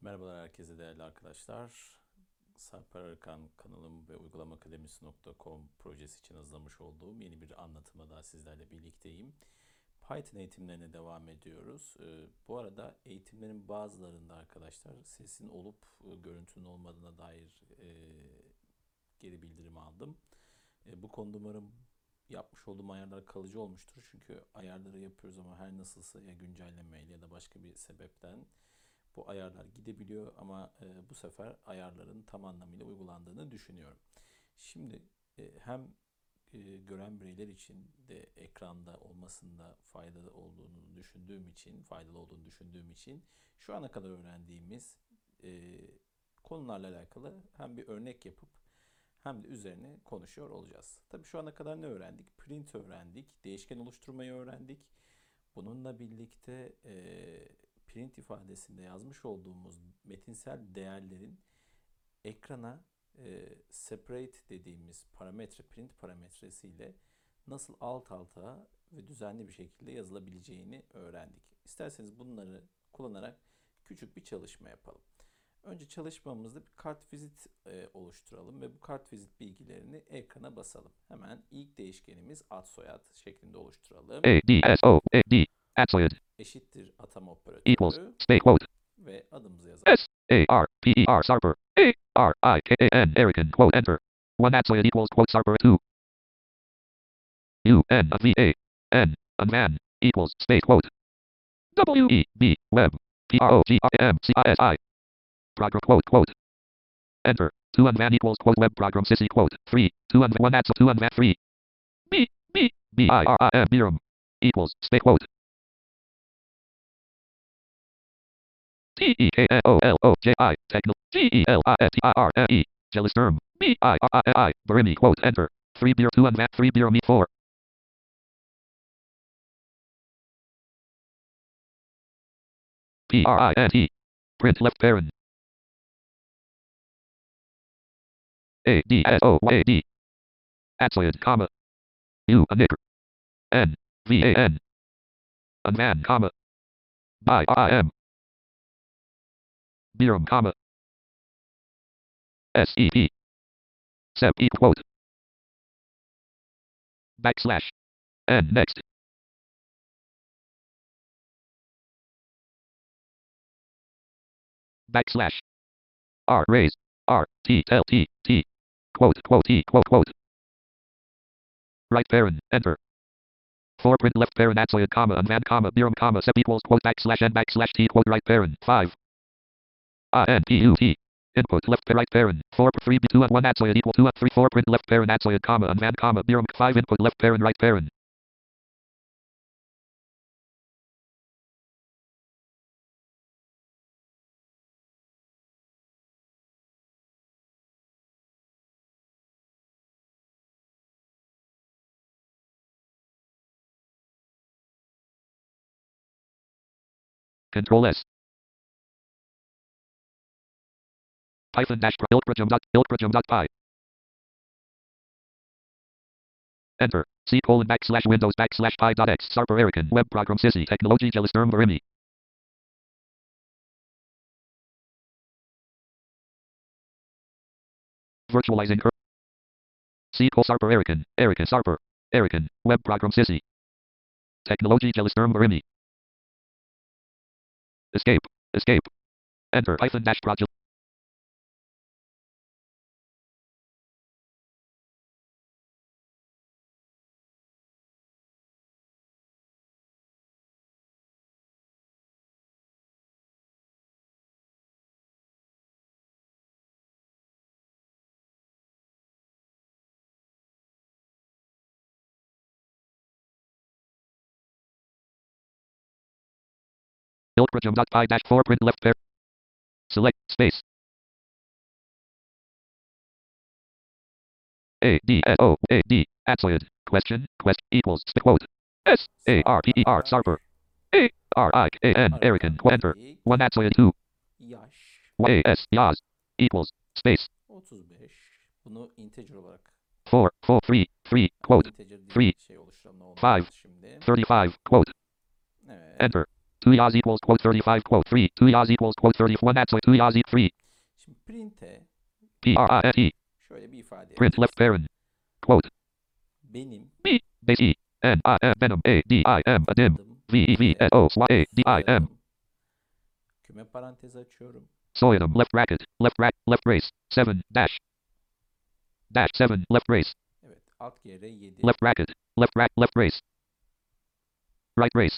Merhabalar herkese değerli arkadaşlar. Sarper Arkan kanalım ve uygulamakademisi.com projesi için hazırlamış olduğum yeni bir anlatıma daha sizlerle birlikteyim. Python eğitimlerine devam ediyoruz. Bu arada eğitimlerin bazılarında arkadaşlar sesin olup görüntünün olmadığına dair geri bildirim aldım. Bu konuda umarım yapmış olduğum ayarlar kalıcı olmuştur. Çünkü ayarları yapıyoruz ama her nasılsa ya güncellemeyle ya da başka bir sebepten bu ayarlar gidebiliyor ama bu sefer ayarların tam anlamıyla uygulandığını düşünüyorum. Şimdi hem gören bireyler için de ekranda olmasında faydalı olduğunu düşündüğüm için şu ana kadar öğrendiğimiz konularla alakalı hem bir örnek yapıp hem de üzerine konuşuyor olacağız. Tabii şu ana kadar ne öğrendik? Print öğrendik, değişken oluşturmayı öğrendik. Bununla birlikte print ifadesinde yazmış olduğumuz metinsel değerlerin ekrana separate dediğimiz parametre, print parametresiyle nasıl alt alta ve düzenli bir şekilde yazılabileceğini öğrendik. İsterseniz bunları kullanarak küçük bir çalışma yapalım. Önce çalışmamızda bir kartvizit oluşturalım ve bu kartvizit bilgilerini ekrana basalım. Hemen ilk değişkenimiz ad soyad şeklinde oluşturalım. A-D-S-O-A-D ad soyad eşittir atama operatörü equals stay quote ve adımızı yazalım. S-A-R-P-E-R Sarper A-R-I-K-A-N Arkan quote enter. One ad soyad equals quote Sarper 2 U-N-V-A-N unman equals stay quote W-E-B web P-R-O-G-R-M-C-I-S-I program quote quote enter 2 unman equals quote web program sissy quote 3 2 unman 1 ad soyad 2 unman 3 B-B-B-I-R-I-M biram equals stay quote T-E-K-N-O-L-O-J-I, techno, G-E-L-I-S-T-I-R-M-E, jealous term, B-I-R-I-I, Barimi, quote, enter, 3 beer 2 unmat, 3 beer me 4. P-R-I-N-T, print left parent. A-D-S-O-Y-A-D, absolute, comma, U, a knicker, N, V-A-N, unman, comma, B-I-R-I-M. Biram, comma. S-E-P. Sep, quote. Backslash. And next. Backslash. R, raise. R, T, L, T, T. Quote, quote, T, quote, quote. Right parent, enter. Four print left parent, at soyad, comma, unvan, comma, biram, comma, sep, equals, quote, backslash, and backslash, T, quote, right parent, 5. INPUT. Input left right parent 4 3 2 1 at soyad equal 2 up 3 4 print left parent at soyad comma unman comma biram 5 input left parent right parent. Control S. Python dash ilkrajum.py. Enter. C colon backslash windows backslash py.x Sarper Arkan web program sissy technology jealous term Barimi. Virtualizing her. C colon Sarper Arkan. Arkan Sarper. Arkan web program sissy. Technology jealous term Barimi. Escape. Escape. Enter. Python dash project. Ilkrajum.py-4 print left pair. Select space. A-D-S-O-A-D at soyad question quest equals quote S-A-R-P-E-R Sarper A-R-I-K-A-N Arkan enter 1 at soyad 2 Y-A-S Yaz equals space 35 bunu integer olarak 4 4 3 3 quote 3 5 35 quote enter 2 Uyaz equals quote 35 quote 3. Uyaz equals quote 31 absolute. Uyaz 3. Şimdi print'e. P-R-A-F-E. Şöyle bir ifade. Print left parent. Quote. Benim. B. B-E. N-A-M. Benim. A-D-I-M. Adım. V-E-V-S-O-S-A-D-I-M. Küme parantez açıyorum. Soyadım left bracket. Left right. Left race. 7 dash. Dash 7 left race. Evet. Alt yere 7. Left bracket. Left right. Left race. Right race.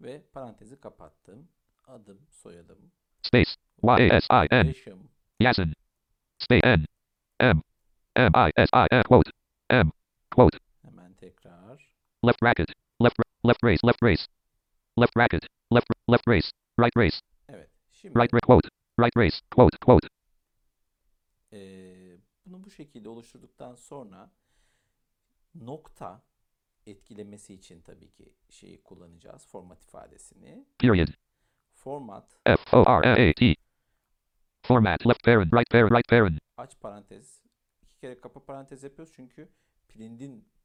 Ve parantezi kapattım. Adım, soyadım. Space. Y-A-S-I-N. Yaşım. Yasin. Space N. M. M-I-S-I-N. Quote. M. Quote. Hemen tekrar. Left bracket. Left race. Left race. Left bracket. Left race. Right race. Evet. Şimdi. Right race. Quote. Right race. Quote. Quote. Bunu bu şekilde oluşturduktan sonra nokta etkilemesi için tabii ki şeyi kullanacağız. Format ifadesini. Period. Format. F-O-R-A-T. Format. Left parent. Right parent. Right parent. Aç parantez. İki kere kapa parantez yapıyoruz çünkü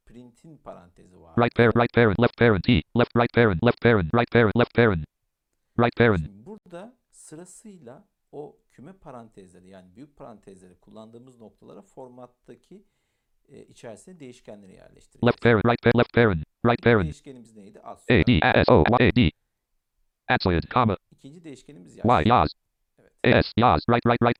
printin parantezi var. Right parent. Right parent. Left parent. T. Left right parent. Left parent. Right parent. Left parent. Right parent. Şimdi burada sırasıyla o küme parantezleri yani büyük parantezleri kullandığımız noktalara formattaki içerisine değişkenleri yerleştiriyoruz. Left parent, right parent, left parent, right parent. Değişkenimiz neydi? A-D-S-O-Y-A-D. Absolute, comma. İkinci değişkenimiz yaz. Y-Yaz. Evet. S-Yaz, right, right, right.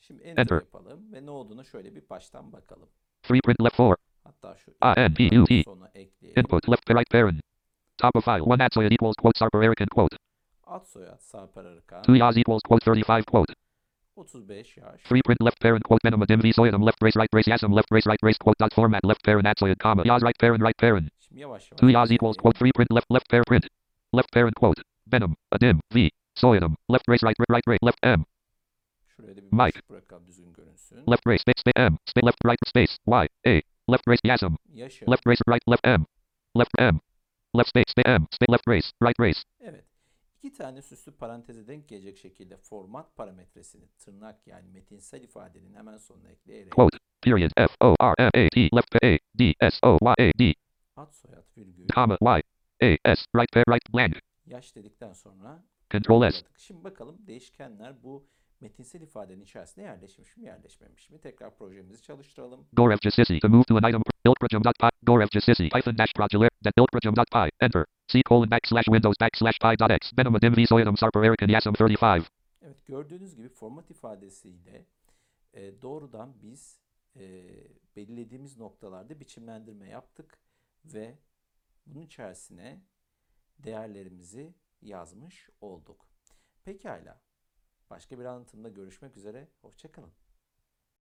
Şimdi enter yapalım ve ne olduğunu şöyle bir baştan bakalım. 3 print left 4. Hatta şu A-N-P-U-T. Sonuna ekleyelim. Input left, right parent. Top of file, 1 absolute equals quote, Sarper Arkan quote. Ad soyad Sarper Arkan. 2 yaz equals quote 35 quote. 35 yaş. Free print left parent quote benim adım v soyadım left race right race yazım left race right race quote dot format left parent ad soyad comma yaz right parent right parent. Şimdi yavaş yavaş. 2 yaz equals quote free print left left parent print. Left parent quote benim adım v soyadım left race right right race left m. Şuraya da bir boş bırakalım düzgün görünsün. Left race space m space left right space y a left race yazım. Yaşım. Left race right left m left space m space left race right race. Evet. İki tane süslü paranteze denk gelecek şekilde format parametresini tırnak yani metinsel ifadenin hemen sonuna ekleyerek quote period f o r m a t left a d s o y a d ad soyad virgül comma y a s right there right blank yaş dedikten sonra control s. Şimdi bakalım değişkenler bu metinsel ifadenin içerisinde yerleşmiş mi yerleşmemiş mi? Tekrar projemizi çalıştıralım. Gorevcisi to move to an item ilkrajum.py gorevcisi python-project.ilkrajum.py enter c:\windows\pi.x benim adım v soyadım Sarper Arkan yaşım 35. Evet gördüğünüz gibi format ifadesiyle doğrudan biz belirlediğimiz noktalarda biçimlendirme yaptık ve bunun içerisine değerlerimizi yazmış olduk. Pekala. Başka bir anlatımda görüşmek üzere. Hoşça kalın.